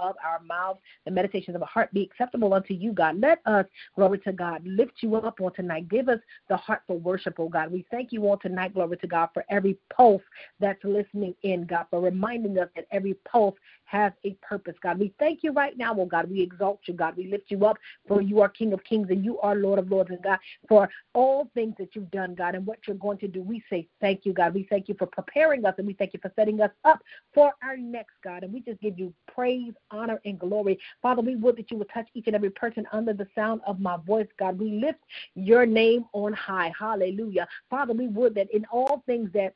Of our mouth, the meditations of a heart be acceptable unto you, God. Let us, glory to God, lift you up on tonight. Give us the heart for worship, oh God. We thank you on tonight, glory to God, for every pulse that's listening in, God, for reminding us that every pulse has a purpose, God. We thank you right now, oh God. We exalt you, God. We lift you up, for you are King of Kings and you are Lord of Lords, and God, for all things that you've done, God, and what you're going to do. We say thank you, God. We thank you for preparing us, and we thank you for setting us up for our next, God. And we just give you praise, honor, and glory. Father, we would that you would touch each and every person under the sound of my voice, God. We lift your name on high. Hallelujah. Father, we would that in all things that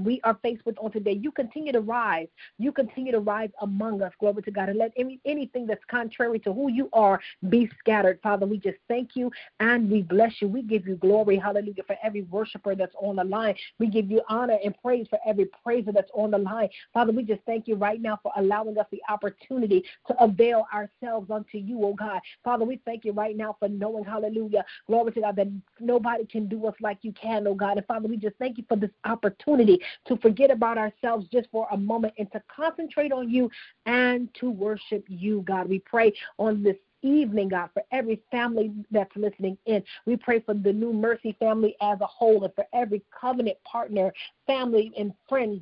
we are faced with on today, you continue to rise. You continue to rise among us, glory to God, and let anything that's contrary to who you are be scattered. Father, we just thank you and we bless you. We give you glory, hallelujah, for every worshiper that's on the line. We give you honor and praise for every praiser that's on the line. Father, we just thank you right now for allowing us the opportunity to avail ourselves unto you, oh God. Father, we thank you right now for knowing, hallelujah, glory to God, that nobody can do us like you can, oh God. And Father, we just thank you for this opportunity to forget about ourselves just for a moment and to concentrate on you and to worship you, God. We pray on this evening, God, for every family that's listening in. We pray for the New Mercy family as a whole and for every covenant partner, family, and friend.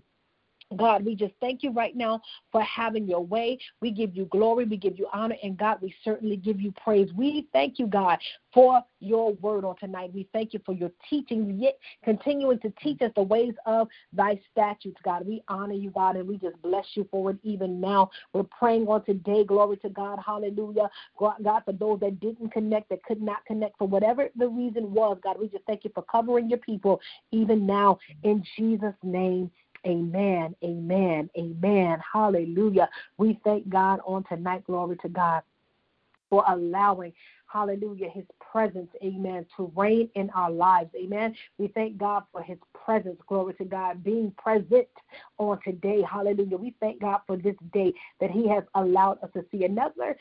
God, we just thank you right now for having your way. We give you glory. We give you honor. And, God, we certainly give you praise. We thank you, God, for your word on tonight. We thank you for your teaching, yet continuing to teach us the ways of thy statutes, God. We honor you, God, and we just bless you for it even now. We're praying on today, glory to God, hallelujah. God, for those that didn't connect, that could not connect, for whatever the reason was, God, we just thank you for covering your people even now in Jesus' name. Amen, amen, amen. Hallelujah. We thank God on tonight, glory to God, for allowing, hallelujah, his presence, amen, to reign in our lives, amen. We thank God for his presence, glory to God, being present on today, hallelujah. We thank God for this day that he has allowed us to see, another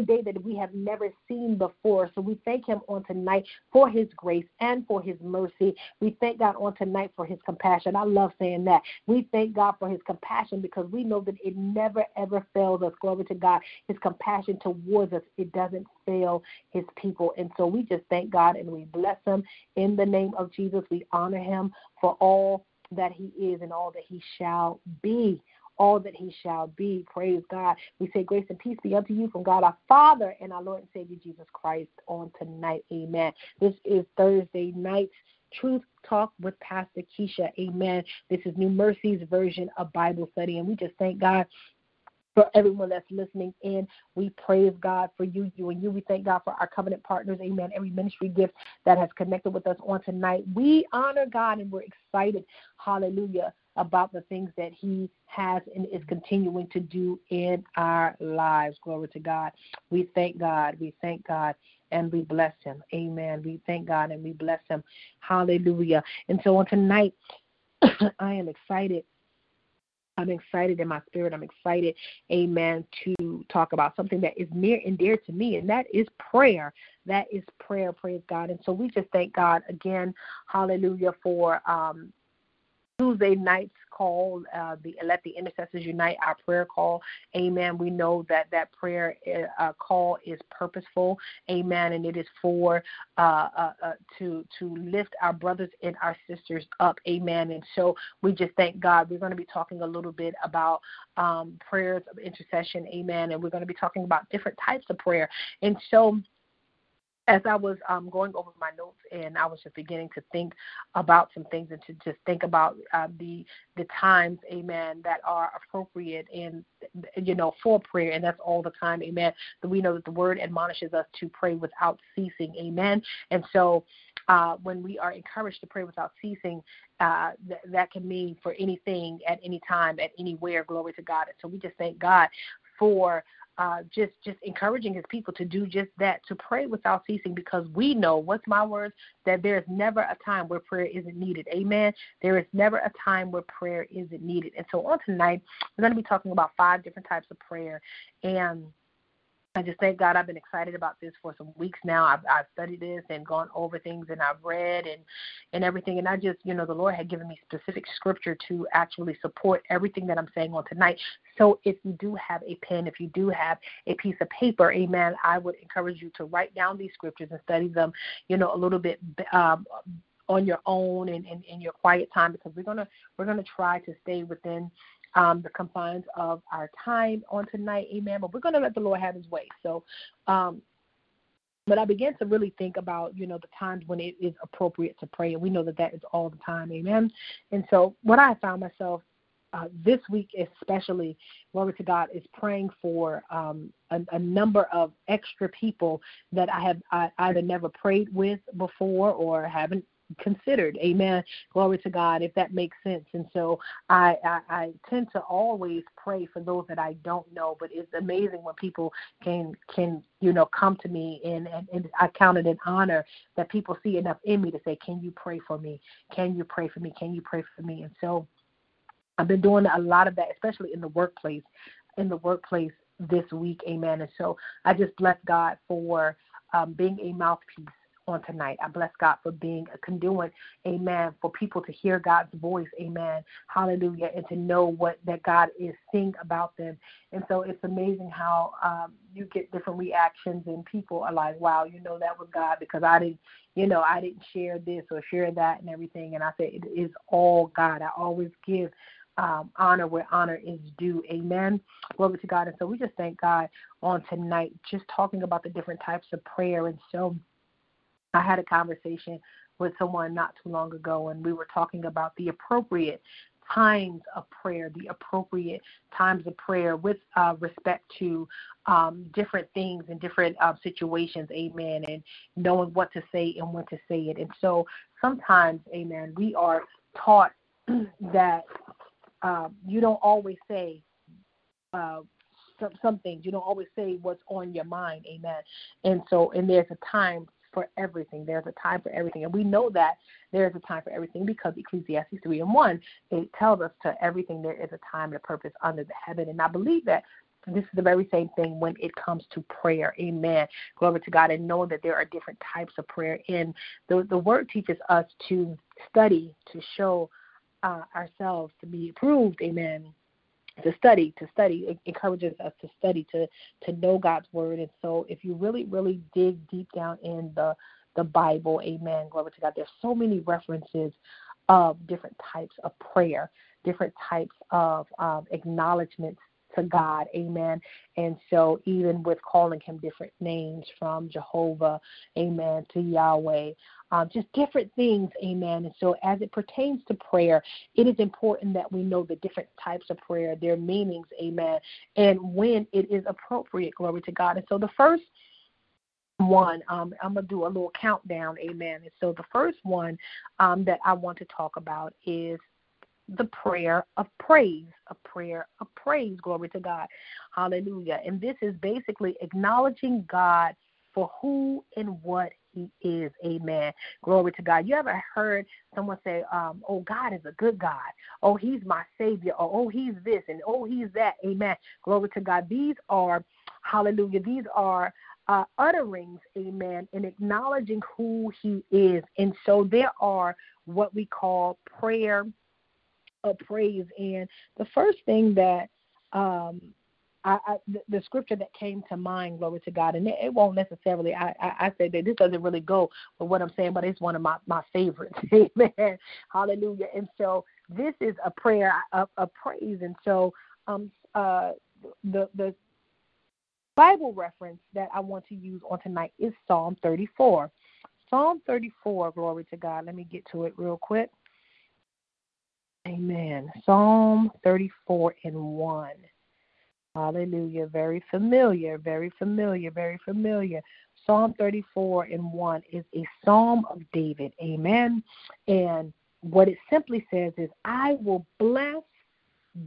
day that we have never seen before. So we thank him on tonight for his grace and for his mercy. We thank God on tonight for his compassion. I love saying that. We thank God for his compassion because we know that it never, ever fails us, glory to God. His compassion towards us, it doesn't fail his people. And so we just thank God and we bless him in the name of Jesus. We honor him for all that he is and all that he shall be. All that he shall be. Praise God. We say grace and peace be unto you from God our Father and our Lord and Savior Jesus Christ on tonight. Amen. This is Thursday night Truth Talk with Pastor Keisha. Amen. This is New Mercy's version of Bible study. And we just thank God for everyone that's listening in. We praise God for you and you. We thank God for our covenant partners, amen, every ministry gift that has connected with us on tonight. We honor God and we're excited, hallelujah, about the things that he has and is continuing to do in our lives. Glory to God. We thank God. We thank God and we bless him. Amen. We thank God and we bless him. Hallelujah. And so on tonight, I am excited. I'm excited in my spirit. I'm excited, amen, to talk about something that is near and dear to me, and that is prayer. That is prayer, praise God. And so we just thank God again, hallelujah, for Tuesday night's call, Let the Intercessors Unite, our prayer call. Amen. We know that prayer call is purposeful. Amen. And it is for to lift our brothers and our sisters up. Amen. And so we just thank God. We're going to be talking a little bit about prayers of intercession. Amen. And we're going to be talking about different types of prayer. And so as I was going over my notes and I was just beginning to think about some things and to just think about the times, amen, that are appropriate and, you know, for prayer, and that's all the time, amen. We know that the word admonishes us to pray without ceasing, amen. And so when we are encouraged to pray without ceasing, that can mean for anything, at any time, at anywhere, glory to God. And so we just thank God for just encouraging his people to do just that, to pray without ceasing, because we know, what's my words, that there is never a time where prayer isn't needed. Amen. There is never a time where prayer isn't needed. And so on tonight, we're going to be talking about 5 different types of prayer. And I just thank God. I've been excited about this for some weeks now. I've studied this and gone over things, and I've read and everything. And I just, the Lord had given me specific scripture to actually support everything that I'm saying on tonight. So if you do have a pen, if you do have a piece of paper, amen, I would encourage you to write down these scriptures and study them, a little bit on your own and in your quiet time, because we're gonna try to stay within the confines of our time on tonight, amen, but we're going to let the Lord have his way. So, but I began to really think about, the times when it is appropriate to pray, and we know that is all the time, amen. And so what I found myself this week especially, glory to God, is praying for a number of extra people that I have either never prayed with before or haven't considered, amen, glory to God, if that makes sense. And so I tend to always pray for those that I don't know, but it's amazing when people can come to me, and I count it an honor that people see enough in me to say, can you pray for me? Can you pray for me? Can you pray for me? And so I've been doing a lot of that, especially in the workplace, this week, amen. And so I just bless God for being a mouthpiece on tonight. I bless God for being a conduit, amen, for people to hear God's voice, amen, hallelujah, and to know what that God is saying about them. And so it's amazing how you get different reactions, and people are like, wow, that was God, because I didn't share this or share that and everything. And I said, it is all God. I always give honor where honor is due, amen, glory to God. And so we just thank God on tonight, just talking about the different types of prayer. And so I had a conversation with someone not too long ago, and we were talking about the appropriate times of prayer, with respect to different things and different situations, amen, and knowing what to say and when to say it. And so sometimes, amen, we are taught that you don't always say some things. You don't always say what's on your mind, amen. And so, there's a time for everything. There's a time for everything. And we know that there's a time for everything, because Ecclesiastes 3:1, it tells us to everything there is a time and a purpose under the heaven. And I believe that this is the very same thing when it comes to prayer. Amen. Glory to God. And knowing that there are different types of prayer. And the word teaches us to study, to show ourselves to be approved. Amen. To study, it encourages us to study, to know God's word. And so if you really, really dig deep down in the Bible, amen, glory to God, there's so many references of different types of prayer, different types of acknowledgments to God, amen. And so even with calling him different names, from Jehovah, amen, to Yahweh, just different things, amen. And so as it pertains to prayer, it is important that we know the different types of prayer, their meanings, amen, and when it is appropriate, glory to God. And so the first one, I'm going to do a little countdown, amen. And so the first one that I want to talk about is the prayer of praise, a prayer of praise, glory to God, hallelujah. And this is basically acknowledging God for who and what he is, amen, glory to God. You ever heard someone say, oh, God is a good God, oh, he's my Savior, or oh, he's this, and oh, he's that, amen, glory to God. These are, hallelujah, these are utterings, amen, and acknowledging who he is. And so there are what we call prayer of praise. And the first thing that the scripture that came to mind, glory to God, and it won't necessarily, I said that this doesn't really go with what I'm saying, but it's one of my favorites, amen, hallelujah. And so this is a prayer of praise. And so the Bible reference that I want to use on tonight is Psalm 34. Psalm 34, glory to God. Let me get to it real quick. Amen. Psalm 34:1. Hallelujah. Very familiar, very familiar, very familiar. Psalm 34:1 is a psalm of David. Amen. And what it simply says is, I will bless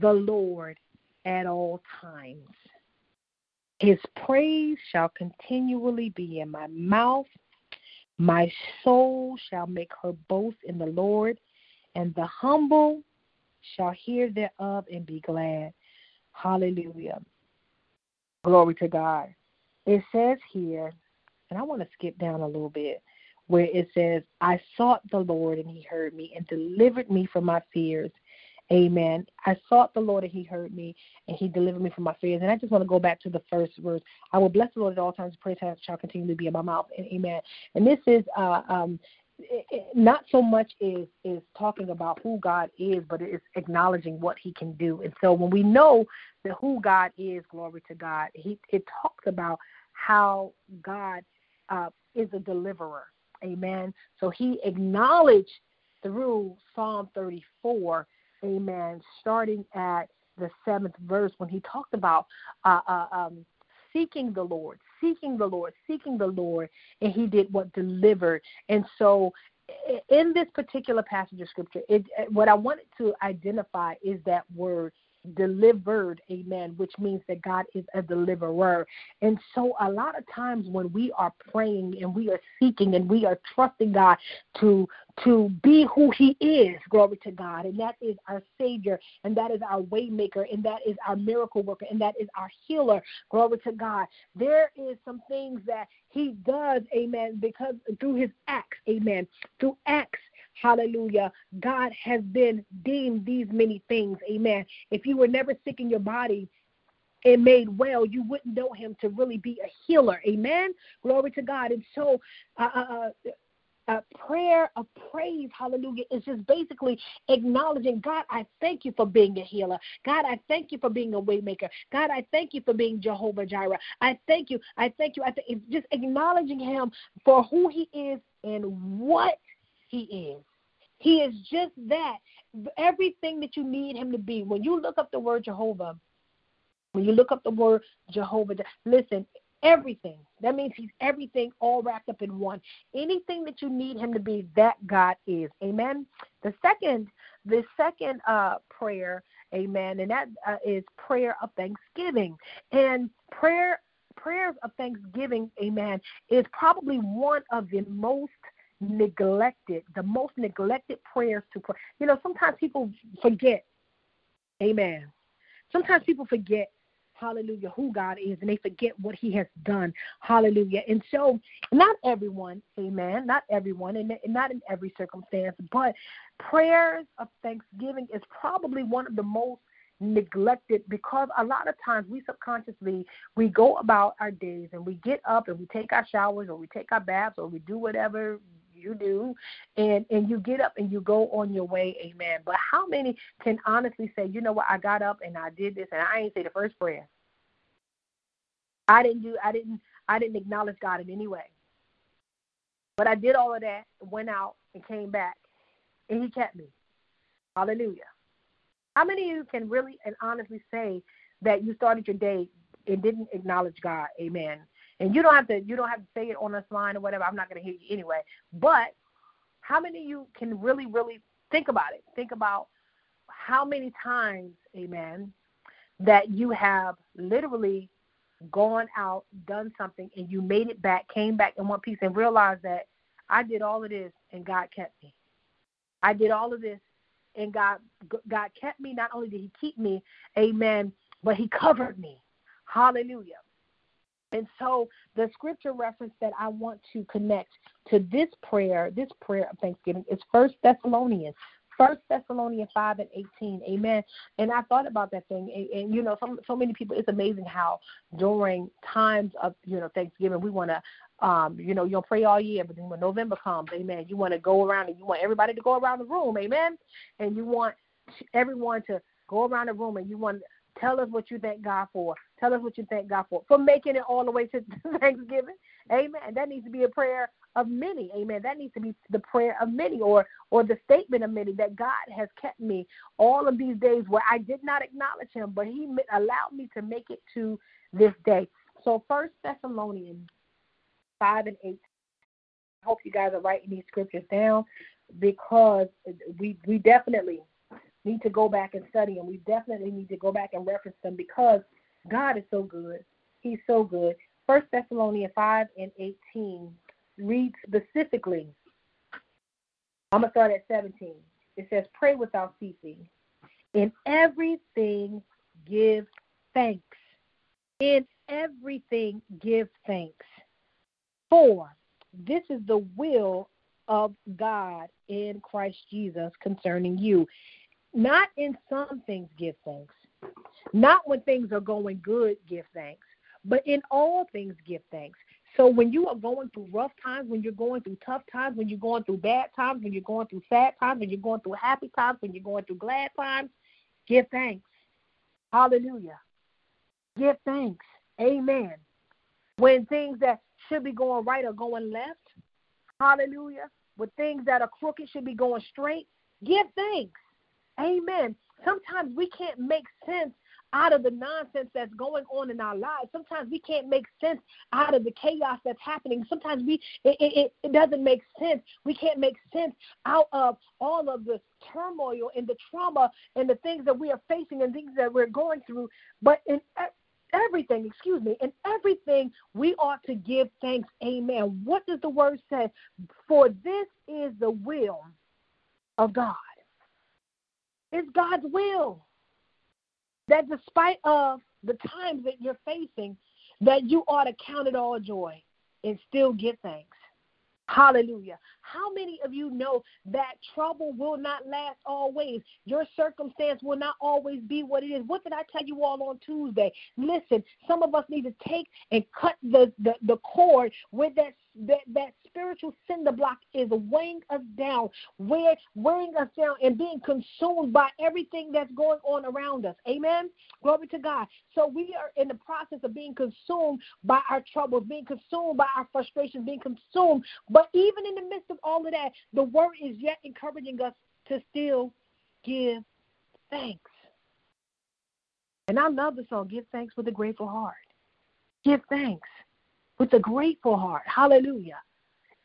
the Lord at all times. His praise shall continually be in my mouth. My soul shall make her boast in the Lord, and the humble shall hear thereof and be glad. Hallelujah. Glory to God. It says here, and I want to skip down a little bit, where it says, I sought the Lord, and he heard me and delivered me from my fears. Amen. I sought the Lord, and he heard me, and he delivered me from my fears. And I just want to go back to the first verse. I will bless the Lord at all times. Praise shall continue to be in my mouth. And amen. And this is not so much is talking about who God is, but it is acknowledging what he can do. And so when we know that who God is, glory to God, it talks about how God is a deliverer. Amen. So he acknowledged through Psalm 34, amen, starting at the 7th verse when he talked about seeking the Lord, and he did what delivered. And so in this particular passage of Scripture, what I wanted to identify is that word delivered, amen, which means that God is a deliverer. And so a lot of times when we are praying and we are seeking and we are trusting God to be who he is, glory to God, and that is our Savior, and that is our way maker, and that is our miracle worker, and that is our healer, glory to God. There is some things that he does, amen, because through his acts, amen, through acts, hallelujah, God has been deemed these many things, amen. If you were never sick in your body and made well, you wouldn't know him to really be a healer, amen. Glory to God. And so a prayer of praise, hallelujah, is just basically acknowledging, God, I thank you for being a healer. God, I thank you for being a way maker. God, I thank you for being Jehovah Jireh. I thank you. Just acknowledging him for who he is and what he is. He is just that, everything that you need him to be. When you look up the word Jehovah, listen, everything. That means he's everything all wrapped up in one. Anything that you need him to be, that God is. Amen. The second prayer, amen, and that is prayer of thanksgiving. And prayers of thanksgiving, amen, is probably one of the most neglected prayers to pray. You know, sometimes people forget, amen. Sometimes people forget, hallelujah, who God is, and they forget what he has done, hallelujah. And so not everyone, amen, not everyone, and not in every circumstance, but prayers of thanksgiving is probably one of the most neglected, because a lot of times we subconsciously, we go about our days and we get up and we take our showers or we take our baths or we do whatever you do, and you get up and you go on your way, amen. But how many can honestly say, you know what, I got up and I did this and I ain't say the first prayer. I didn't acknowledge God in any way. But I did all of that, went out and came back, and he kept me. Hallelujah. How many of you can really and honestly say that you started your day and didn't acknowledge God? Amen. And you don't have to say it on this line or whatever. I'm not going to hear you anyway. But how many of you can really, really think about it? Think about how many times, amen, that you have literally gone out, done something, and you made it back, came back in one piece, and realized that I did all of this and God kept me. I did all of this and God kept me. Not only did he keep me, amen, but he covered me. Hallelujah. And so the scripture reference that I want to connect to this prayer of thanksgiving, is 1 Thessalonians 5:18, amen. And I thought about that thing, and you know, so many people, it's amazing how during times of, you know, Thanksgiving, we want to, you know, you'll pray all year, but then when November comes, amen, you want to go around and you want everybody to go around the room, amen, and you want everyone to go around the room and you want to tell us what you thank God for. Tell us what you thank God for making it all the way to Thanksgiving, amen. That needs to be a prayer of many, amen. That needs to be the prayer of many, or the statement of many, that God has kept me all of these days where I did not acknowledge him, but he allowed me to make it to this day. So 1 Thessalonians 5:8. I hope you guys are writing these scriptures down, because we definitely need to go back and study them. We definitely need to go back and reference them, because God is so good. He's so good. 1 Thessalonians 5:18 reads specifically. I'm going to start at 17. It says, pray without ceasing. In everything, give thanks. In everything, give thanks. For this is the will of God in Christ Jesus concerning you. Not in some things, give thanks. Not when things are going good, give thanks. But in all things, give thanks. So when you are going through rough times, when you're going through tough times, when you're going through bad times, when you're going through sad times, when you're going through happy times, when you're going through glad times, give thanks. Hallelujah. Give thanks. Amen. When things that should be going right are going left, hallelujah. When things that are crooked should be going straight, give thanks. Amen. Sometimes we can't make sense out of the nonsense that's going on in our lives. Sometimes we can't make sense out of the chaos that's happening. Sometimes it doesn't make sense. We can't make sense out of all of the turmoil and the trauma and the things that we are facing and things that we're going through. But in everything, in everything we ought to give thanks. Amen. What does the word say? For this is the will of God. It's God's will. That despite of the times that you're facing, that you ought to count it all joy and still give thanks. Hallelujah. How many of you know that trouble will not last always? Your circumstance will not always be what it is. What did I tell you all on Tuesday? Listen, some of us need to take and cut the cord where that spiritual cinder block is weighing us down and being consumed by everything that's going on around us. Amen? Glory to God. So we are in the process of being consumed by our troubles, being consumed by our frustrations, being consumed. But even in the midst of all of that, the word is yet encouraging us to still give thanks. And I love the song, Give Thanks with a Grateful Heart. Give thanks with a grateful heart. Hallelujah.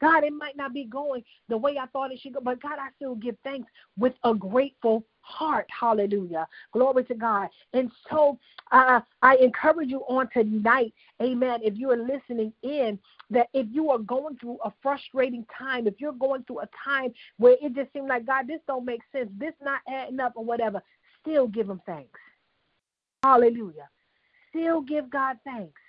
God, it might not be going the way I thought it should go, but God, I still give thanks with a grateful heart. Hallelujah. Glory to God. And so I encourage you on tonight, amen, if you are listening in, that if you are going through a frustrating time, if you're going through a time where it just seems like, God, this don't make sense, this not adding up or whatever, still give him thanks. Hallelujah. Still give God thanks.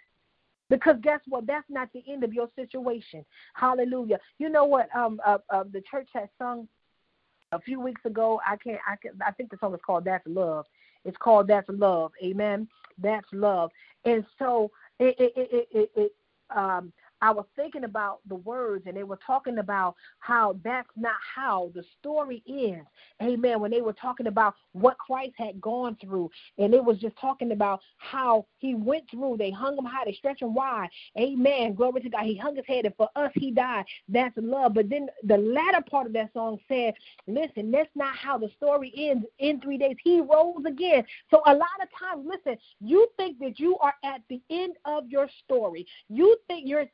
Because guess what? That's not the end of your situation. Hallelujah. You know what? The church had sung a few weeks ago. I think the song is called "That's Love." It's called "That's Love." Amen. That's love. And so I was thinking about the words, and they were talking about how that's not how the story ends. Amen. When they were talking about what Christ had gone through, and it was just talking about how he went through. They hung him high. They stretched him wide. Amen. Glory to God. He hung his head, and for us, he died. That's love. But then the latter part of that song said, listen, that's not how the story ends. In 3 days, he rose again. So a lot of times, listen, you think that you are at the end of your story. You think you're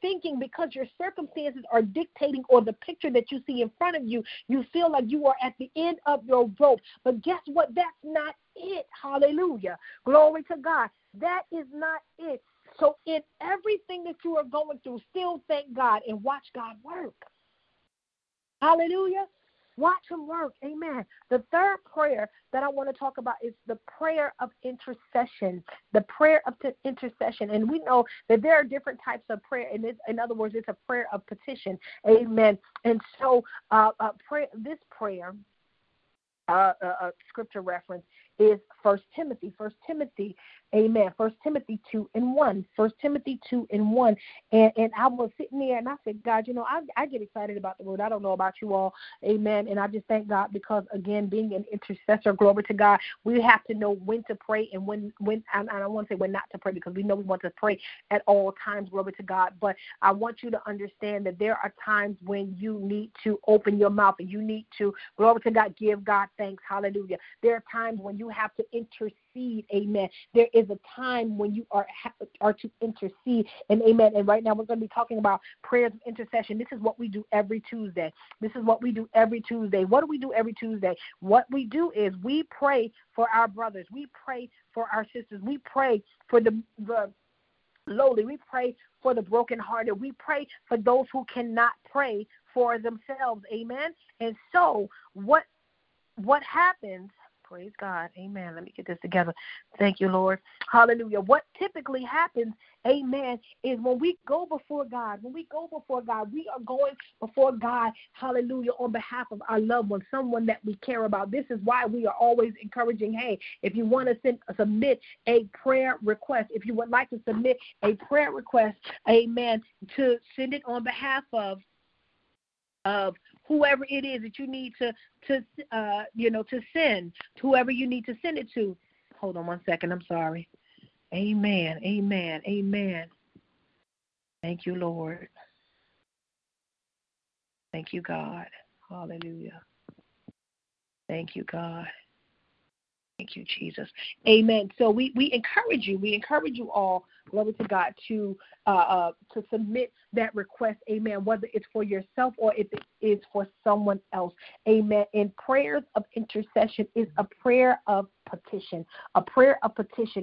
thinking because your circumstances are dictating or the picture that you see in front of you, you feel like you are at the end of your rope. But guess what? That's not it. Hallelujah. Glory to God. That is not it. So in everything that you are going through, still thank God and watch God work. Hallelujah. Watch him work. Amen. The third prayer that I want to talk about is the prayer of intercession. The prayer of intercession. And we know that there are different types of prayer. And in other words, it's a prayer of petition. Amen. And so a scripture reference is 1 Timothy. 1 Timothy, amen. 1 Timothy 2:1. 1 Timothy 2:1. And I was sitting there and I said, God, you know, I get excited about the word. I don't know about you all. Amen. And I just thank God because, again, being an intercessor, glory to God, we have to know when to pray and when and I don't want to say when not to pray because we know we want to pray at all times, glory to God. But I want you to understand that there are times when you need to open your mouth and you need to, glory to God, give God thanks. Hallelujah. There are times when you have to intercede, amen. There is a time when you are to intercede, and amen. And right now we're going to be talking about prayers of intercession. This is what we do every Tuesday. What do we do every Tuesday? What we do is we pray for our brothers. We pray for our sisters. We pray for the lowly. We pray for the brokenhearted. We pray for those who cannot pray for themselves. Amen. And so what happens, praise God, amen. Let me get this together. Thank you, Lord. Hallelujah. What typically happens, amen, is when we go before God, we are going before God, hallelujah, on behalf of our loved ones, someone that we care about. This is why we are always encouraging, hey, if you want to submit a prayer request, if you would like to submit a prayer request, amen, to send it on behalf of whoever it is that you need to send, whoever you need to send it to. Hold on one second. I'm sorry. Amen. Amen. Amen. Thank you, Lord. Thank you, God. Hallelujah. Thank you, God. Thank you, Jesus. Amen. So we encourage you. We encourage you all, glory to God, to submit that request, amen, whether it's for yourself or if it is for someone else, amen. And prayers of intercession is a prayer of petition,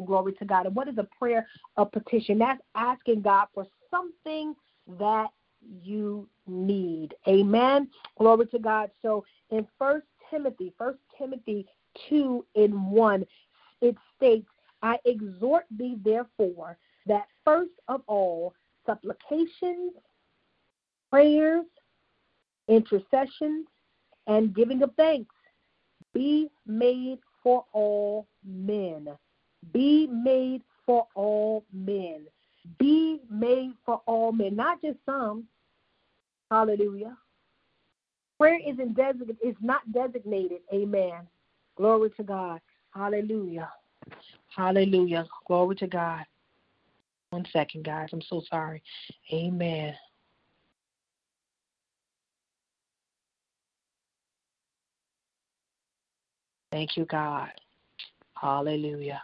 glory to God. And what is a prayer of petition? That's asking God for something that you need, amen. Glory to God. So in 1 Timothy 2:1, it states, I exhort thee, therefore, that first of all, supplications, prayers, intercessions, and giving of thanks be made for all men. Be made for all men. Be made for all men, not just some. Hallelujah. Prayer is not designated, amen. Glory to God. Hallelujah. Hallelujah. Glory to God. One second, guys. I'm so sorry. Amen. Thank you, God. Hallelujah.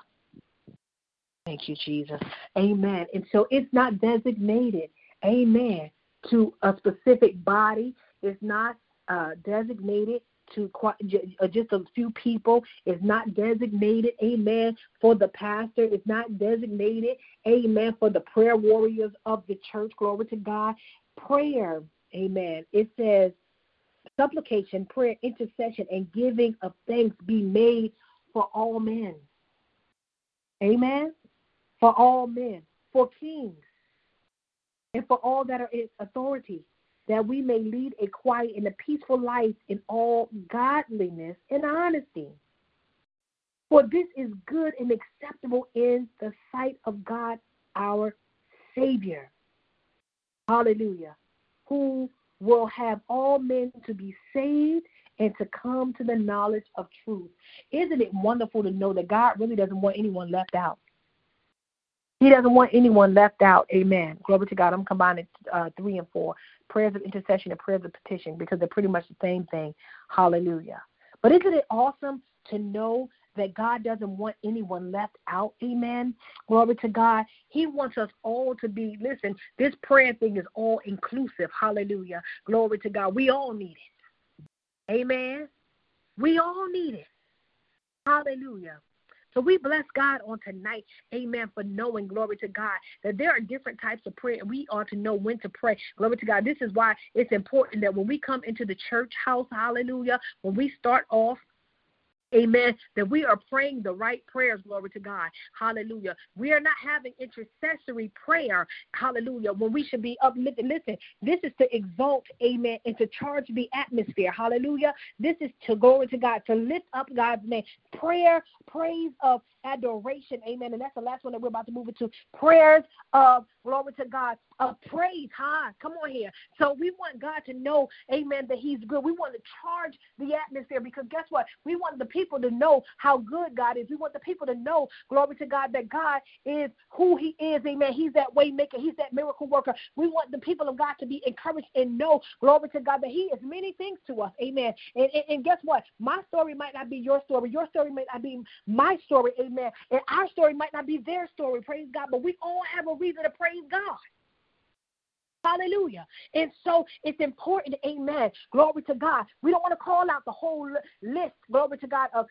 Thank you, Jesus. Amen. And so it's not designated, amen, to a specific body. It's not designated to just a few people. Is not designated, amen, for the pastor. Is not designated, amen, for the prayer warriors of the church. Glory to God. Prayer, amen. It says, supplication, prayer, intercession, and giving of thanks be made for all men. Amen. For all men, for kings, and for all that are in authority, that we may lead a quiet and a peaceful life in all godliness and honesty. For this is good and acceptable in the sight of God our Savior. Hallelujah. Who will have all men to be saved and to come to the knowledge of truth. Isn't it wonderful to know that God really doesn't want anyone left out? He doesn't want anyone left out. Amen. Glory to God. I'm combining 3 and 4. Prayers of intercession and prayers of petition, because they're pretty much the same thing. Hallelujah. But isn't it awesome to know that God doesn't want anyone left out? Amen. Glory to God. He wants us all to be, listen, this prayer thing is all inclusive. Hallelujah. Glory to God. We all need it. Amen. We all need it. Hallelujah. So we bless God on tonight, amen, for knowing, glory to God, that there are different types of prayer, and we ought to know when to pray. Glory to God. This is why it's important that when we come into the church house, hallelujah, when we start off, amen, that we are praying the right prayers, glory to God, hallelujah. We are not having intercessory prayer, hallelujah, when we should be uplifted. Listen, this is to exalt, amen, and to charge the atmosphere, hallelujah. This is to, glory to God, to lift up God's name. Prayer, praise of adoration, amen, and that's the last one that we're about to move into. Prayers of, glory to God, of praise, huh? Come on here. So we want God to know, amen, that he's good. We want to charge the atmosphere, because guess what? We want the people to know how good God is. We want the people to know, glory to God, that God is who he is, amen. He's that way maker. He's that miracle worker. We want the people of God to be encouraged and know, glory to God, that he is many things to us, amen. And guess what? My story might not be your story. Your story might not be my story, amen. And our story might not be their story, praise God, but we all have a reason to praise God. Hallelujah. And so it's important, amen, glory to God. We don't want to call out the whole list, glory to God, of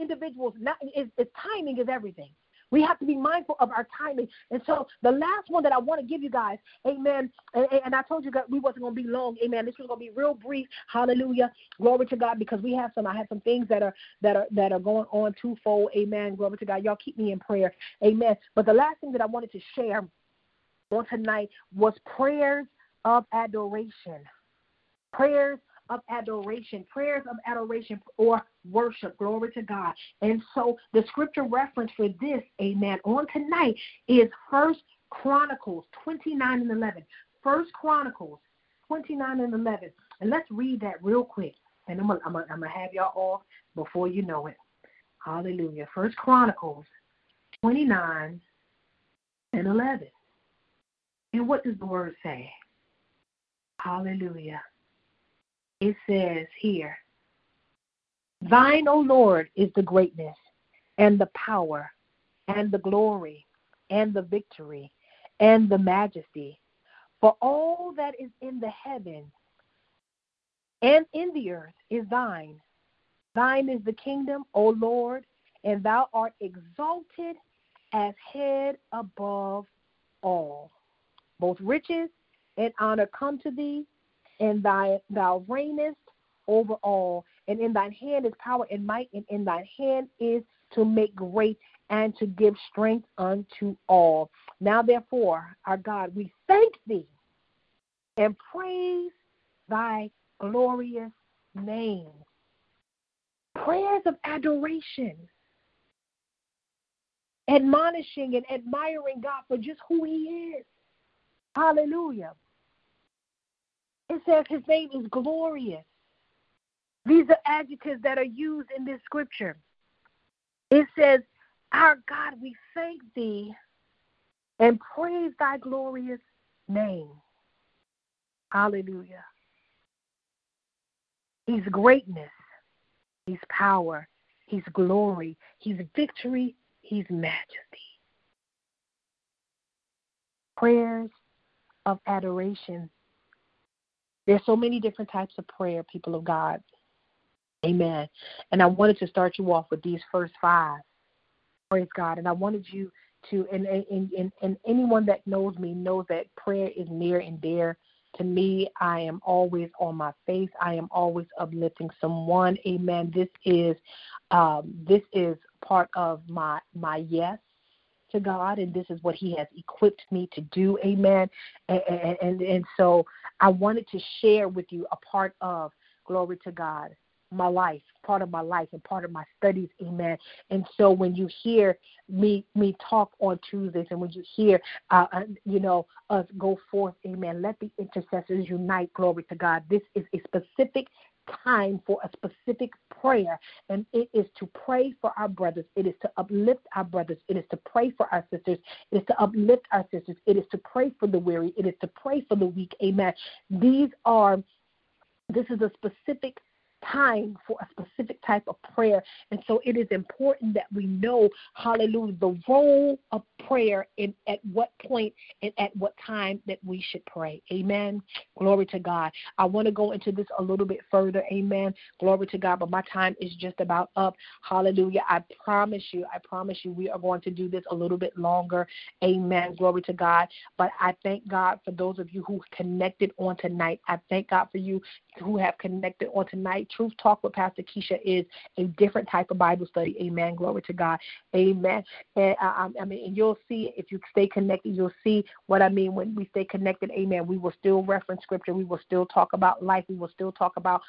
individuals. Not, it's timing is everything. We have to be mindful of our timing. And so the last one that I want to give you guys, amen, and I told you guys we wasn't going to be long, amen. This was going to be real brief, hallelujah, glory to God, because we have some, I have some things that are going on twofold, amen, glory to God. Y'all keep me in prayer, amen. But the last thing that I wanted to share on tonight was prayers of adoration. Prayers of adoration, prayers of adoration or worship, glory to God. And so the scripture reference for this, amen, on tonight is 1 Chronicles 29:11. 1 Chronicles 29:11. And let's read that real quick. And I'm gonna have y'all off before you know it. Hallelujah. 1 Chronicles 29:11. And what does the word say? Hallelujah. It says here, thine, O Lord, is the greatness and the power and the glory and the victory and the majesty. For all that is in the heaven and in the earth is thine. Thine is the kingdom, O Lord, and thou art exalted as head above all. Both riches and honor come to thee, and thou reignest over all, and in thine hand is power and might, and in thine hand is to make great and to give strength unto all. Now, therefore, our God, we thank thee and praise thy glorious name. Prayers of adoration, admonishing and admiring God for just who he is. Hallelujah. It says his name is glorious. These are adjectives that are used in this scripture. It says, our God, we thank thee and praise thy glorious name. Hallelujah. He's greatness. He's power. He's glory. He's victory. He's majesty. Prayers of adoration. There's so many different types of prayer, people of God. Amen. And I wanted to start you off with these first five. Praise God. And I wanted you to, and anyone that knows me knows that prayer is near and dear to me. I am always on my face. I am always uplifting someone. Amen. This is part of my yes to God, and this is what he has equipped me to do, amen, and so I wanted to share with you a part of, glory to God, my life, part of my life and part of my studies, amen, and so when you hear me talk on Tuesdays and when you hear, us go forth, amen, let the intercessors unite, glory to God. This is a specific time for a specific prayer, and it is to pray for our brothers. It is to uplift our brothers. It is to pray for our sisters. It is to uplift our sisters. It is to pray for the weary. It is to pray for the weak. Amen. This is a specific time for a specific type of prayer, and so it is important that we know, hallelujah, the role of prayer and at what point and at what time that we should pray. Amen. Glory to God. I want to go into this a little bit further. Amen. Glory to God. But my time is just about up. Hallelujah. I promise you, we are going to do this a little bit longer. Amen. Glory to God. But I thank God for those of you who connected on tonight. I thank God for you who have connected on tonight. Truth Talk with Pastor Keisha is a different type of Bible study. Amen. Glory to God. Amen. And and you'll see, if you stay connected, you'll see what I mean when we stay connected. Amen. We will still reference scripture. We will still talk about life. We will still talk about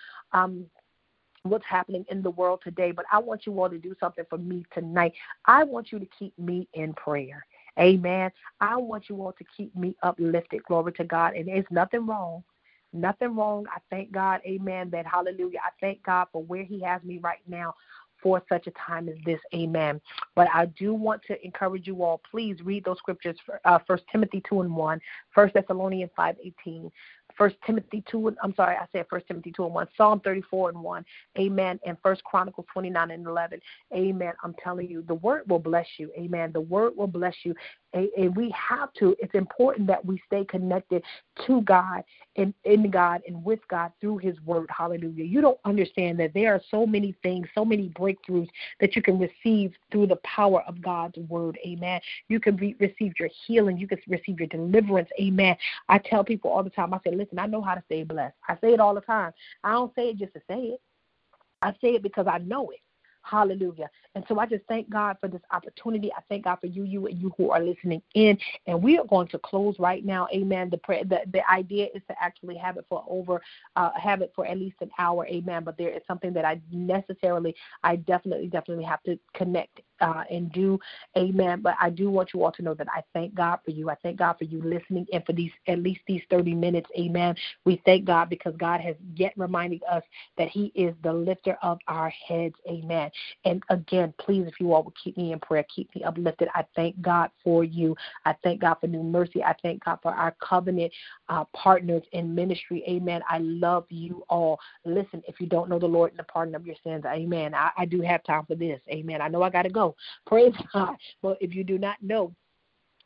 what's happening in the world today. But I want you all to do something for me tonight. I want you to keep me in prayer. Amen. I want you all to keep me uplifted. Glory to God. And there's nothing wrong. Nothing wrong. I thank God, amen, that hallelujah. I thank God for where he has me right now for such a time as this, amen. But I do want to encourage you all, please read those scriptures, 1 Timothy 2:1, 1 Thessalonians 5:18, First Timothy 2:1, Psalm 34:1, amen, and 1 Chronicles 29:11, amen. I'm telling you, the word will bless you, amen. The word will bless you, and we have to. It's important that we stay connected to God and in God and with God through His word. Hallelujah. You don't understand that there are so many things, so many breakthroughs that you can receive through the power of God's word, amen. You can receive your healing. You can receive your deliverance, amen. I tell people all the time, I say, listen, I know how to stay blessed. I say it all the time. I don't say it just to say it. I say it because I know it. Hallelujah. And so I just thank God for this opportunity. I thank God for you, and you who are listening in. And we are going to close right now. Amen. The prayer, the idea is to actually have it for at least an hour. Amen. But there is something that I definitely have to connect and do. Amen. But I do want you all to know that I thank God for you. I thank God for you listening and for at least these 30 minutes. Amen. We thank God because God has yet reminded us that He is the lifter of our heads. Amen. And again, please, if you all will keep me in prayer, keep me uplifted. I thank God for you. I thank God for New Mercy. I thank God for our covenant partners in ministry. Amen. I love you all. Listen, if you don't know the Lord and the pardon of your sins, amen. I do have time for this. Amen. I know I got to go. Praise God. Well, if you do not know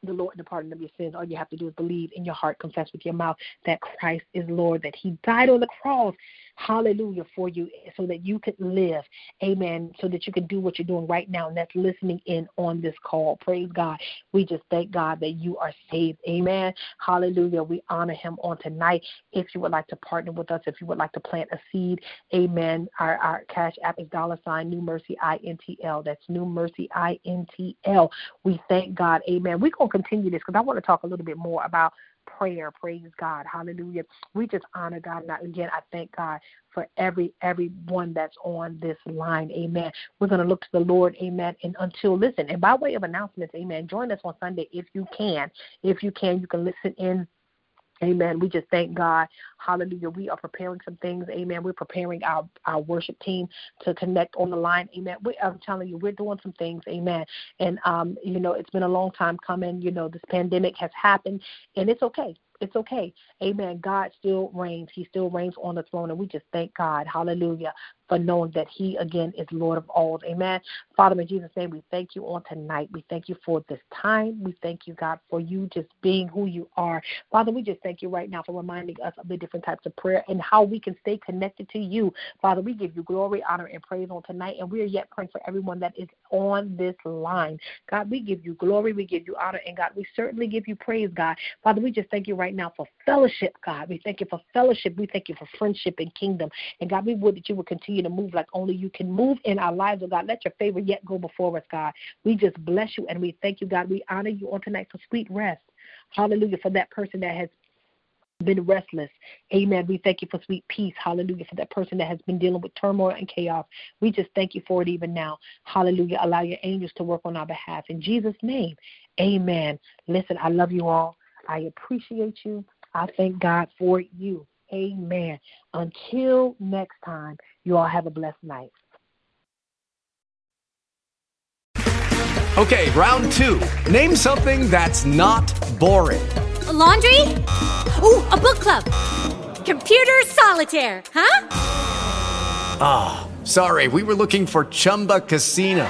the Lord and the pardon of your sins, all you have to do is believe in your heart, confess with your mouth that Christ is Lord, that He died on the cross, hallelujah, for you so that you could live, amen, so that you can do what you're doing right now, and that's listening in on this call. Praise God. We just thank God that you are saved, amen, hallelujah. We honor Him on tonight. If you would like to partner with us, if you would like to plant a seed, amen, our cash app is $ New Mercy INTL. That's New Mercy INTL. We thank God, amen. We're going continue this because I want to talk a little bit more about prayer. Praise God. Hallelujah. We just honor God. Now, again, I thank God for everyone that's on this line. Amen. We're going to look to the Lord. Amen. And by way of announcements, amen, join us on Sunday if you can. If you can listen in. Amen. We just thank God. Hallelujah. We are preparing some things. Amen. We're preparing our worship team to connect on the line. Amen. I'm telling you, we're doing some things. Amen. And, it's been a long time coming. This pandemic has happened, and it's okay. It's okay. Amen. God still reigns. He still reigns on the throne, and we just thank God, hallelujah, for knowing that He, again, is Lord of all. Amen. Father, in Jesus' name, we thank you on tonight. We thank you for this time. We thank you, God, for you just being who you are. Father, we just thank you right now for reminding us of the different types of prayer and how we can stay connected to you. Father, we give you glory, honor, and praise on tonight, and we are yet praying for everyone that is on this line. God, we give you glory. We give you honor, and God, we certainly give you praise, God. Father, we just thank you right now for fellowship, God. We thank you for fellowship. We thank you for friendship and kingdom. And God, we would that you would continue to move like only you can move in our lives, oh God. Let your favor yet go before us, God. We just bless you and we thank you, God. We honor you on tonight for sweet rest. Hallelujah. For that person that has been restless. Amen. We thank you for sweet peace. Hallelujah. For that person that has been dealing with turmoil and chaos. We just thank you for it even now. Hallelujah. Allow your angels to work on our behalf. In Jesus' name, amen. Listen, I love you all. I appreciate you. I thank God for you. Amen. Until next time, you all have a blessed night. Okay, round two. Name something that's not boring. A laundry? Ooh, a book club. Computer solitaire, huh? Ah, sorry. We were looking for Chumba Casino.